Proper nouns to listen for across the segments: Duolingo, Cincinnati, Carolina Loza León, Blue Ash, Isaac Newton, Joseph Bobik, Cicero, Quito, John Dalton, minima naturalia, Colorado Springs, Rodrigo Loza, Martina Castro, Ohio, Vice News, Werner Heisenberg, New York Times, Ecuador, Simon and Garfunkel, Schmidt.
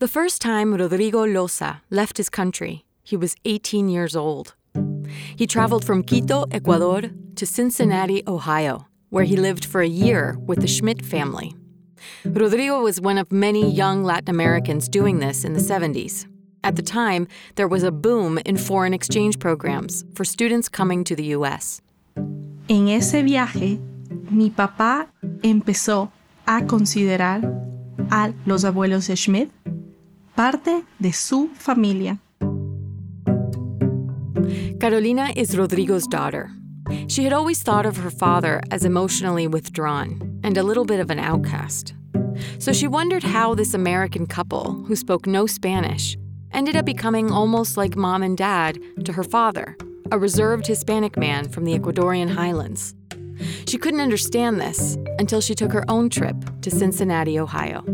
The first time Rodrigo Loza left his country, he was 18 years old. He traveled from Quito, Ecuador, to Cincinnati, Ohio, where he lived for a year with the Schmidt family. Rodrigo was one of many young Latin Americans doing this in the 70s. At the time, there was a boom in foreign exchange programs for students coming to the U.S. En ese viaje, mi papá empezó a considerar a los abuelos de Schmidt parte de su familia. Carolina is Rodrigo's daughter. She had always thought of her father as emotionally withdrawn and a little bit of an outcast. So she wondered how this American couple, who spoke no Spanish, ended up becoming almost like mom and dad to her father, a reserved Hispanic man from the Ecuadorian highlands. She couldn't understand this until she took her own trip to Cincinnati, Ohio.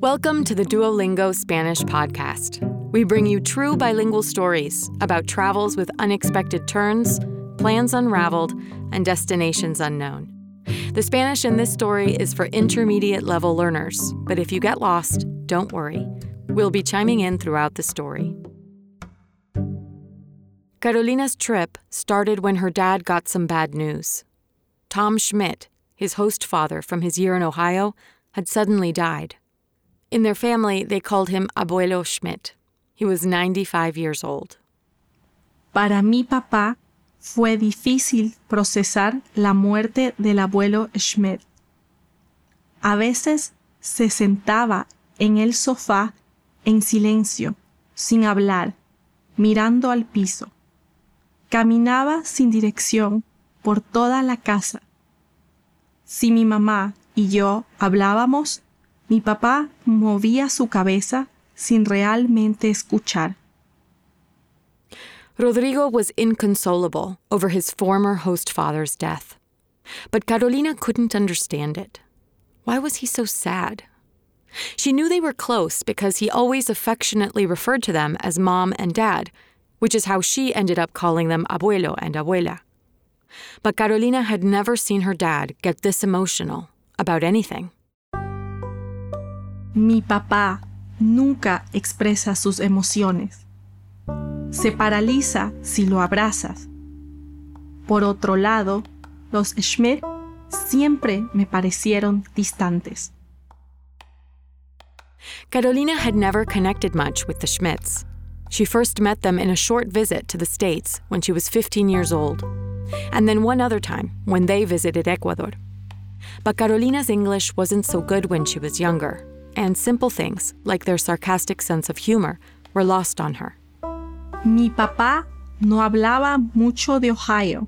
Welcome to the Duolingo Spanish podcast. We bring you true bilingual stories about travels with unexpected turns, plans unraveled, and destinations unknown. The Spanish in this story is for intermediate-level learners, but if you get lost, don't worry. We'll be chiming in throughout the story. Carolina's trip started when her dad got some bad news. Tom Schmidt, his host father from his year in Ohio, had suddenly died. In their family, they called him Abuelo Schmidt. He was 95 years old. Para mi papá fue difícil procesar la muerte del abuelo Schmidt. A veces se sentaba en el sofá en silencio, sin hablar, mirando al piso. Caminaba sin dirección por toda la casa. Si mi mamá y yo hablábamos, mi papá movía su cabeza sin realmente escuchar. Rodrigo was inconsolable over his former host father's death. But Carolina couldn't understand it. Why was he so sad? She knew they were close because he always affectionately referred to them as mom and dad, which is how she ended up calling them abuelo and abuela. But Carolina had never seen her dad get this emotional about anything. Mi papá nunca expresa sus emociones. Se paraliza si lo abrazas. Por otro lado, los Schmidt siempre me parecieron distantes. Carolina had never connected much with the Schmidts. She first met them in a short visit to the States when she was 15 years old, and then one other time when they visited Ecuador. But Carolina's English wasn't so good when she was younger, and simple things, like their sarcastic sense of humor, were lost on her. Mi papá no hablaba mucho de Ohio.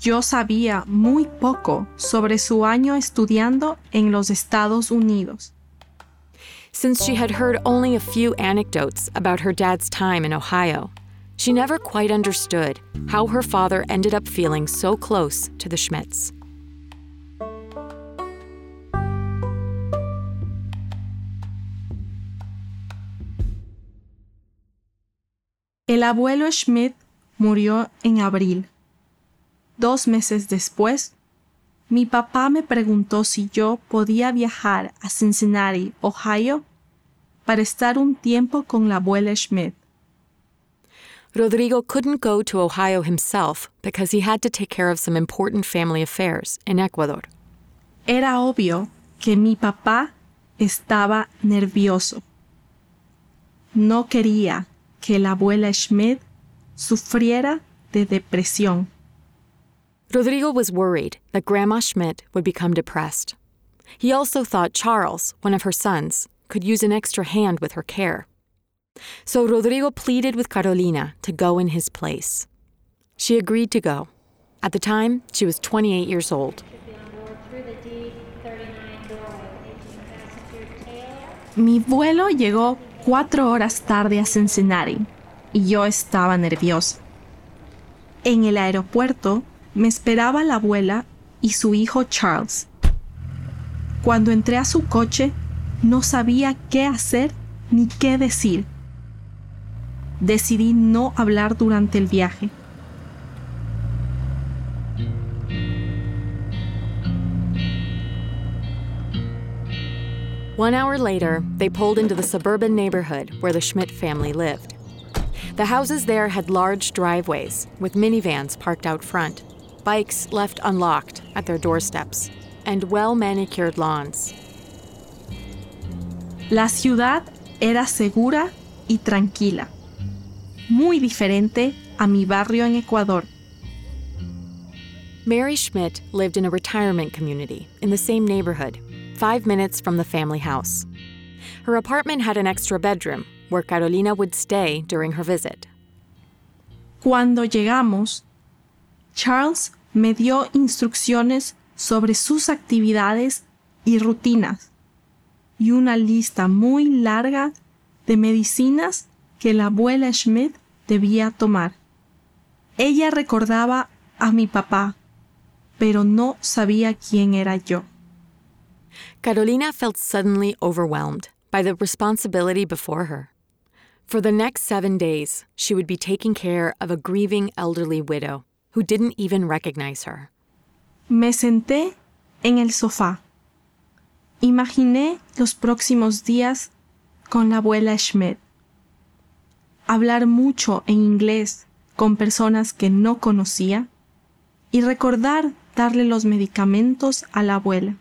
Yo sabía muy poco sobre su año estudiando en los Estados Unidos. Since she had heard only a few anecdotes about her dad's time in Ohio, she never quite understood how her father ended up feeling so close to the Schmidts. El abuelo Schmidt murió en abril. 2 meses después, mi papá me preguntó si yo podía viajar a Cincinnati, Ohio, para estar un tiempo con la abuela Schmidt. Rodrigo couldn't go to Ohio himself because he had to take care of some important family affairs in Ecuador. Era obvio que mi papá estaba nervioso. No quería que la abuela Schmidt sufriera de depresión. Rodrigo was worried that Grandma Schmidt would become depressed. He also thought Charles, one of her sons, could use an extra hand with her care. So Rodrigo pleaded with Carolina to go in his place. She agreed to go. At the time, she was 28 years old. Mi vuelo llegó 4 horas tarde a Cincinnati, y yo estaba nerviosa. En el aeropuerto me esperaba la abuela y su hijo Charles. Cuando entré a su coche, no sabía qué hacer ni qué decir. Decidí no hablar durante el viaje. 1 hour later, they pulled into the suburban neighborhood where the Schmidt family lived. The houses there had large driveways with minivans parked out front, bikes left unlocked at their doorsteps, and well-manicured lawns. La ciudad era segura y tranquila, muy diferente a mi barrio en Ecuador. Mary Schmidt lived in a retirement community in the same neighborhood, 5 minutes from the family house. Her apartment had an extra bedroom where Carolina would stay during her visit. Cuando llegamos, Charles me dio instrucciones sobre sus actividades y rutinas y una lista muy larga de medicinas que la abuela Schmidt debía tomar. Ella recordaba a mi papá, pero no sabía quién era yo. Carolina felt suddenly overwhelmed by the responsibility before her. For the next 7 days, she would be taking care of a grieving elderly widow who didn't even recognize her. Me senté en el sofá. Imaginé los próximos días con la abuela Schmidt. Hablar mucho en inglés con personas que no conocía y recordar darle los medicamentos a la abuela.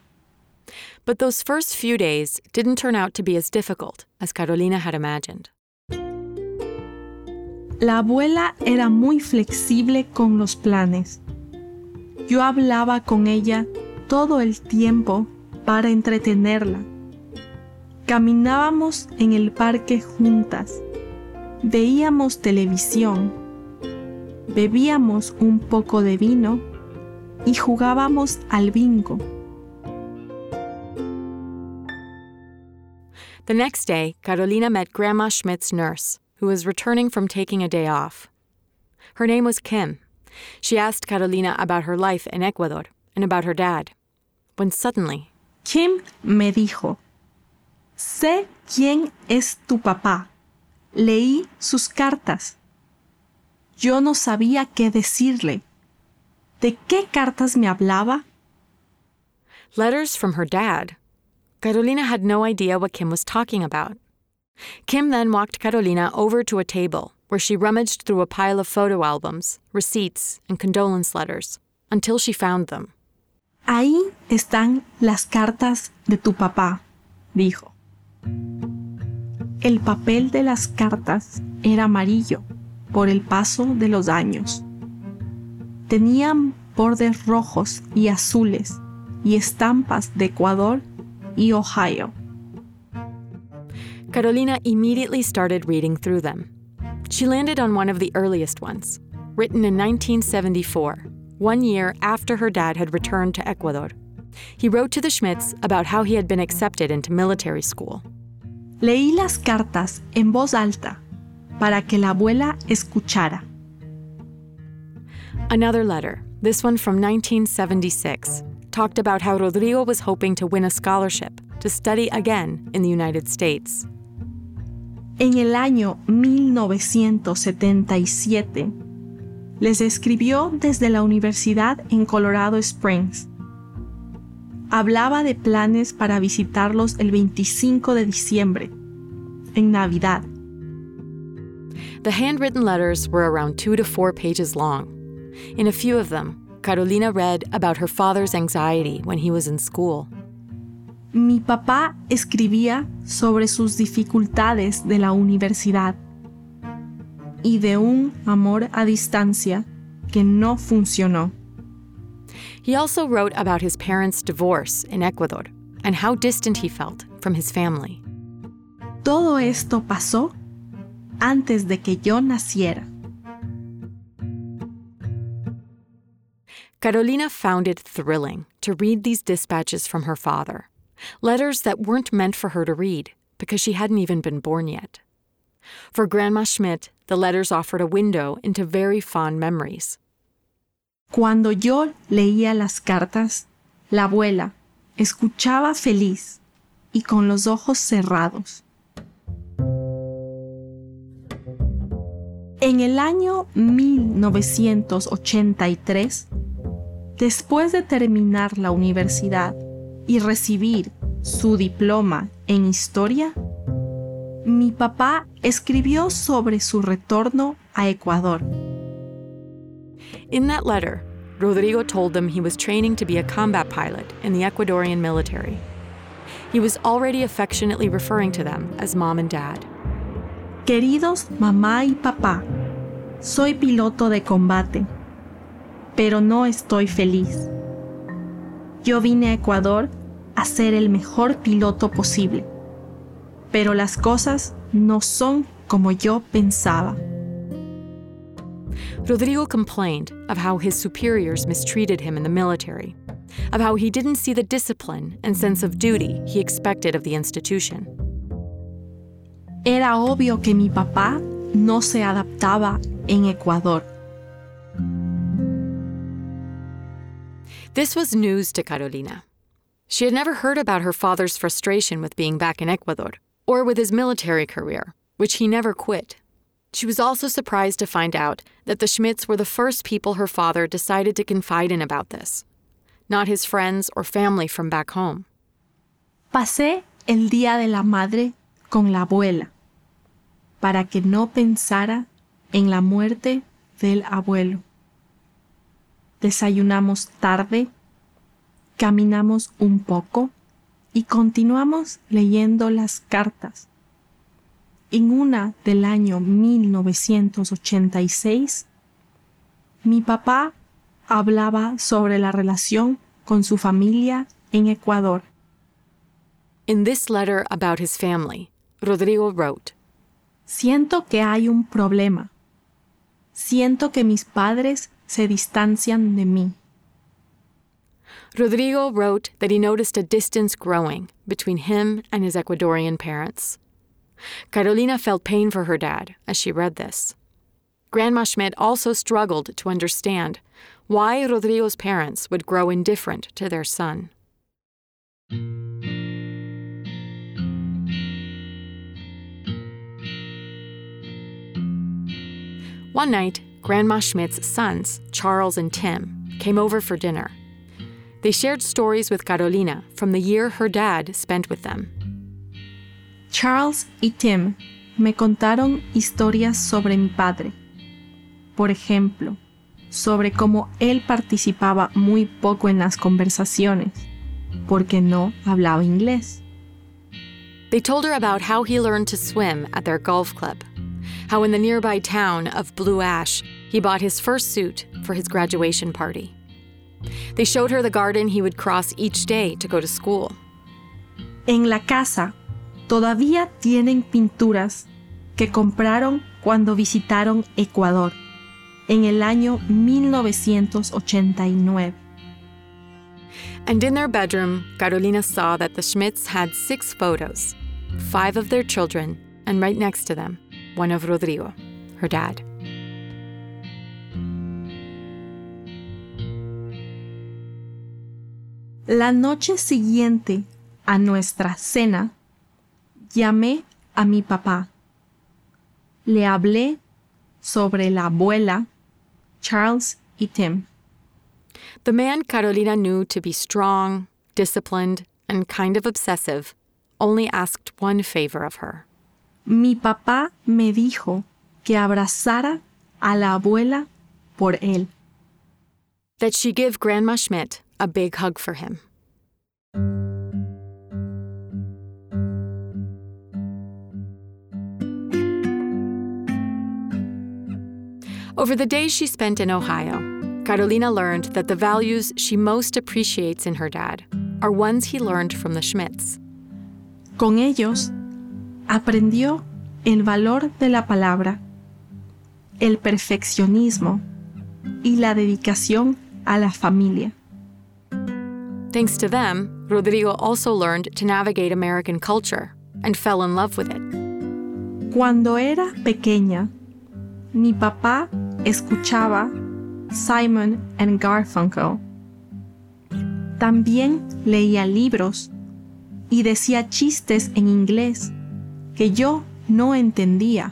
But those first few days didn't turn out to be as difficult as Carolina had imagined. La abuela era muy flexible con los planes. Yo hablaba con ella todo el tiempo para entretenerla. Caminábamos en el parque juntas. Veíamos televisión. Bebíamos un poco de vino y jugábamos al bingo. The next day, Carolina met Grandma Schmidt's nurse, who was returning from taking a day off. Her name was Kim. She asked Carolina about her life in Ecuador and about her dad, when suddenly... Kim me dijo, sé quién es tu papá. Leí sus cartas. Yo no sabía qué decirle. ¿De qué cartas me hablaba? Letters from her dad. Carolina had no idea what Kim was talking about. Kim then walked Carolina over to a table where she rummaged through a pile of photo albums, receipts, and condolence letters until she found them. Ahí están las cartas de tu papá, dijo. El papel de las cartas era amarillo por el paso de los años. Tenían bordes rojos y azules y estampas de Ecuador y Ohio. Carolina immediately started reading through them. She landed on one of the earliest ones, written in 1974, 1 year after her dad had returned to Ecuador. He wrote to the Schmidts about how he had been accepted into military school. Leí las cartas en voz alta para que la abuela escuchara. Another letter, this one from 1976, talked about how Rodrigo was hoping to win a scholarship to study again in the United States. En el año 1977, les escribió desde la universidad en Colorado Springs. Hablaba de planes para visitarlos el 25 de diciembre, en Navidad. The handwritten letters were around 2 to 4 pages long. In a few of them, Carolina read about her father's anxiety when he was in school. Mi papá escribía sobre sus dificultades de la universidad y de un amor a distancia que no funcionó. He also wrote about his parents' divorce in Ecuador and how distant he felt from his family. Todo esto pasó antes de que yo naciera. Carolina found it thrilling to read these dispatches from her father, letters that weren't meant for her to read because she hadn't even been born yet. For Grandma Schmidt, the letters offered a window into very fond memories. Cuando yo leía las cartas, la abuela escuchaba feliz y con los ojos cerrados. En el año 1983, después de terminar la universidad y recibir su diploma en historia, mi papá escribió sobre su retorno a Ecuador. In that letter, Rodrigo told them he was training to be a combat pilot in the Ecuadorian military. He was already affectionately referring to them as mom and dad. Queridos mamá y papá, soy piloto de combate, pero no estoy feliz. Yo vine a Ecuador a ser el mejor piloto posible, pero las cosas no son como yo pensaba. Rodrigo complained of how his superiors mistreated him in the military, of how he didn't see the discipline and sense of duty he expected of the institution. Era obvio que mi papá no se adaptaba en Ecuador. This was news to Carolina. She had never heard about her father's frustration with being back in Ecuador, or with his military career, which he never quit. She was also surprised to find out that the Schmidts were the first people her father decided to confide in about this, not his friends or family from back home. Pasé el Día de la Madre con la abuela, para que no pensara en la muerte del abuelo. Desayunamos tarde, caminamos un poco y continuamos leyendo las cartas. En una del año 1986, mi papá hablaba sobre la relación con su familia en Ecuador. In this letter about his family, Rodrigo wrote, Siento que hay un problema. Siento que mis padres se distancian de mí. Rodrigo wrote that he noticed a distance growing between him and his Ecuadorian parents. Carolina felt pain for her dad as she read this. Grandma Schmidt also struggled to understand why Rodrigo's parents would grow indifferent to their son. One night, Grandma Schmidt's sons, Charles and Tim, came over for dinner. They shared stories with Carolina from the year her dad spent with them. Charles y Tim me contaron historias sobre mi padre. Por ejemplo, sobre cómo él participaba muy poco en las conversaciones, porque no hablaba inglés. They told her about how he learned to swim at their golf club, how in the nearby town of Blue Ash, he bought his first suit for his graduation party. They showed her the garden he would cross each day to go to school. En la casa todavía tienen pinturas que compraron cuando visitaron Ecuador en el año 1989. And in their bedroom, Carolina saw that the Schmidts had 6 photos, 5 of their children, and right next to them, one of Rodrigo, her dad. La noche siguiente a nuestra cena, llamé a mi papá. Le hablé sobre la abuela, Charles y Tim. The man Carolina knew to be strong, disciplined, and kind of obsessive only asked one favor of her. Mi papá me dijo que abrazara a la abuela por él. That she give Grandma Schmidt a big hug for him. Over the days she spent in Ohio, Carolina learned that the values she most appreciates in her dad are ones he learned from the Schmidts. Con ellos, aprendió el valor de la palabra, el perfeccionismo y la dedicación a la familia. Thanks to them, Rodrigo also learned to navigate American culture and fell in love with it. Cuando era pequeña, mi papá escuchaba Simon and Garfunkel. También leía libros y decía chistes en inglés que yo no entendía.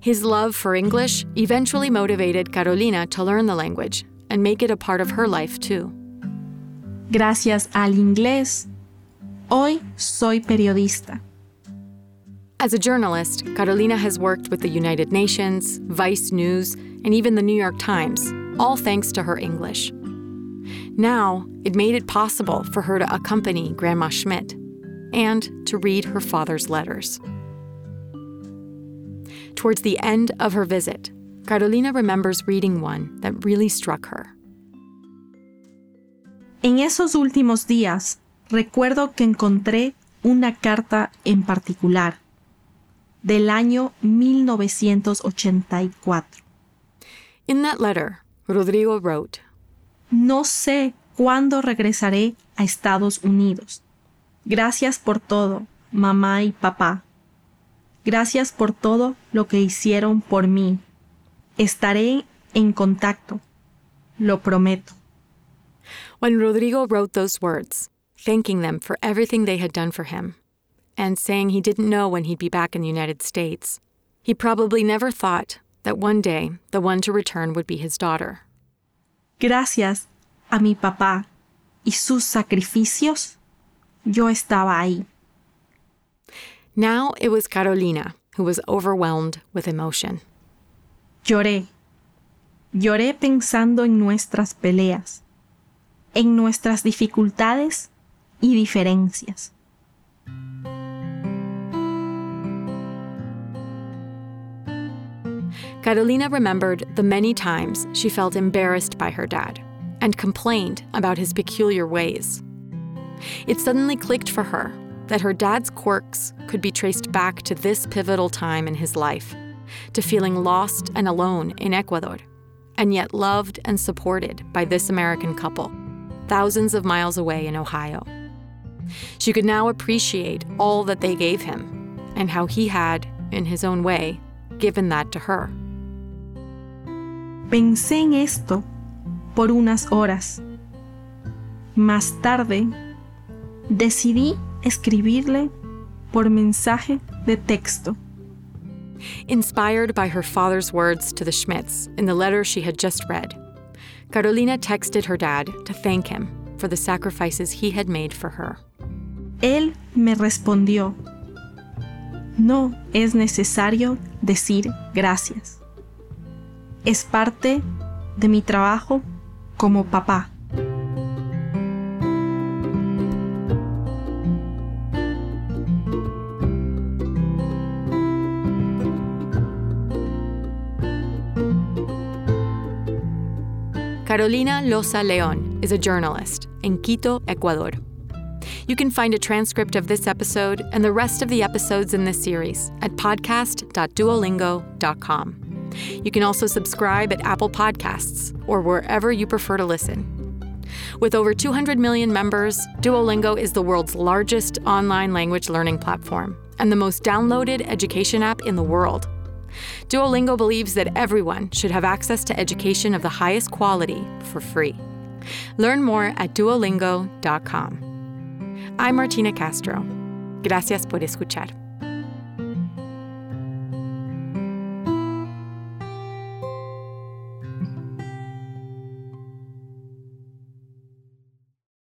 His love for English eventually motivated Carolina to learn the language and make it a part of her life too. Gracias al inglés, Hoy soy periodista. As a journalist, Carolina has worked with the United Nations, Vice News, and even the New York Times, all thanks to her English. Now, it made it possible for her to accompany Grandma Schmidt and to read her father's letters. Towards the end of her visit, Carolina remembers reading one that really struck her. En esos últimos días, recuerdo que encontré una carta en particular, del año 1984. In that letter, Rodrigo wrote, No sé cuándo regresaré a Estados Unidos. Gracias por todo, mamá y papá. Gracias por todo lo que hicieron por mí. Estaré en contacto. Lo prometo. When Rodrigo wrote those words, thanking them for everything they had done for him, and saying he didn't know when he'd be back in the United States, he probably never thought that one day the one to return would be his daughter. Gracias a mi papá y sus sacrificios, yo estaba ahí. Now it was Carolina who was overwhelmed with emotion. Lloré. Lloré pensando en nuestras peleas, en nuestras dificultades y diferencias. Carolina remembered the many times she felt embarrassed by her dad and complained about his peculiar ways. It suddenly clicked for her that her dad's quirks could be traced back to this pivotal time in his life, to feeling lost and alone in Ecuador, and yet loved and supported by this American couple, thousands of miles away in Ohio. She could now appreciate all that they gave him and how he had, in his own way, given that to her. Pensé en esto por unas horas. Más tarde, decidí escribirle por mensaje de texto. Inspired by her father's words to the Schmidts in the letter she had just read, Carolina texted her dad to thank him for the sacrifices he had made for her. Él me respondió, No es necesario decir gracias. Es parte de mi trabajo como papá. Carolina Loza León is a journalist in Quito, Ecuador. You can find a transcript of this episode and the rest of the episodes in this series at podcast.duolingo.com. You can also subscribe at Apple Podcasts or wherever you prefer to listen. With over 200 million members, Duolingo is the world's largest online language learning platform and the most downloaded education app in the world. Duolingo believes that everyone should have access to education of the highest quality for free. Learn more at duolingo.com. I'm Martina Castro. Gracias por escuchar.